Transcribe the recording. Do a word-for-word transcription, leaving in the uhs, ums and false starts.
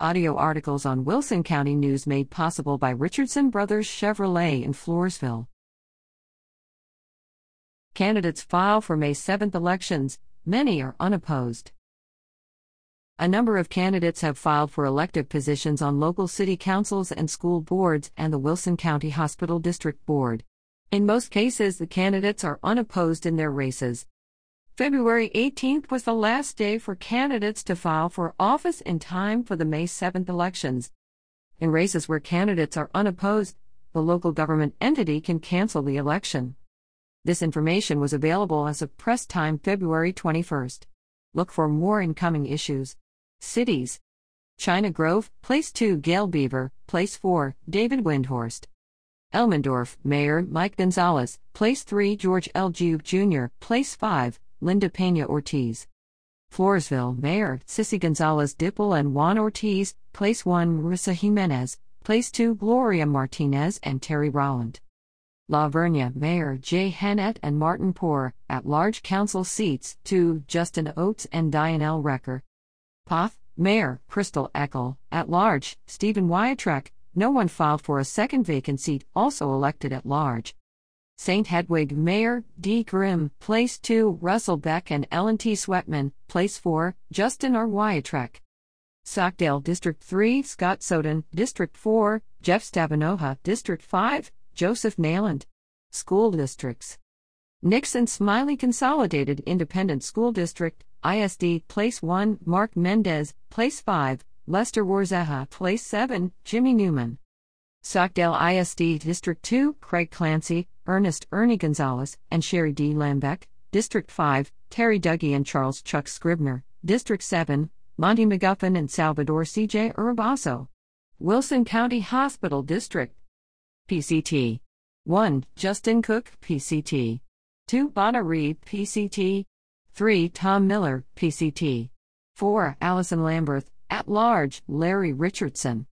Audio articles on Wilson County News made possible by Richardson Brothers Chevrolet in Floresville. Candidates file for May seventh elections, many are unopposed. A number of candidates have filed for elective positions on local city councils and school boards and the Wilson County Hospital District Board. In most cases, the candidates are unopposed in their races. February eighteenth was the last day for candidates to file for office in time for the May seventh elections. In races where candidates are unopposed, the local government entity can cancel the election. This information was available as of press time February twenty-first. Look for more incoming issues. Cities: China Grove, Place two Gail Beaver, Place four David Windhorst. Elmendorf, Mayor Mike Gonzalez, Place three George L. Jube Junior, Place five Linda Pena-Ortiz. Floresville, Mayor Sissy Gonzalez-Dippel and Juan Ortiz, Place one Marissa Jimenez, Place two Gloria Martinez and Terry Rowland. La Vernia, Mayor Jay Hennett and Martin Poor, at-large council seats, two Justin Oates and Dianelle Recker. Poth, Mayor Crystal Eckel, at-large Stephen Wiatrek. No one filed for a second vacant seat, also elected at large. Saint Hedwig, Mayor D. Grimm, Place two Russell Beck and Ellen T. Sweatman, Place four Justin R. Wiatrek. Sockdale, District three Scott Soden, District four Jeff Stabenoha, District five Joseph Nayland. School districts: Nixon Smiley Consolidated Independent School District, I S D, Place one Mark Mendez, Place five Lester Warzaha, Place seven Jimmy Newman. Sockdale I S D, District two Craig Clancy, Ernest Ernie Gonzalez, and Sherry D. Lambeck. District five Terry Dougie and Charles Chuck Scribner. District seven Monty McGuffin and Salvador C J. Urbasso. Wilson County Hospital District, P C T. one Justin Cook, P C T. two Bonna Reed, P C T. three Tom Miller, P C T. four Allison Lamberth, at large Larry Richardson.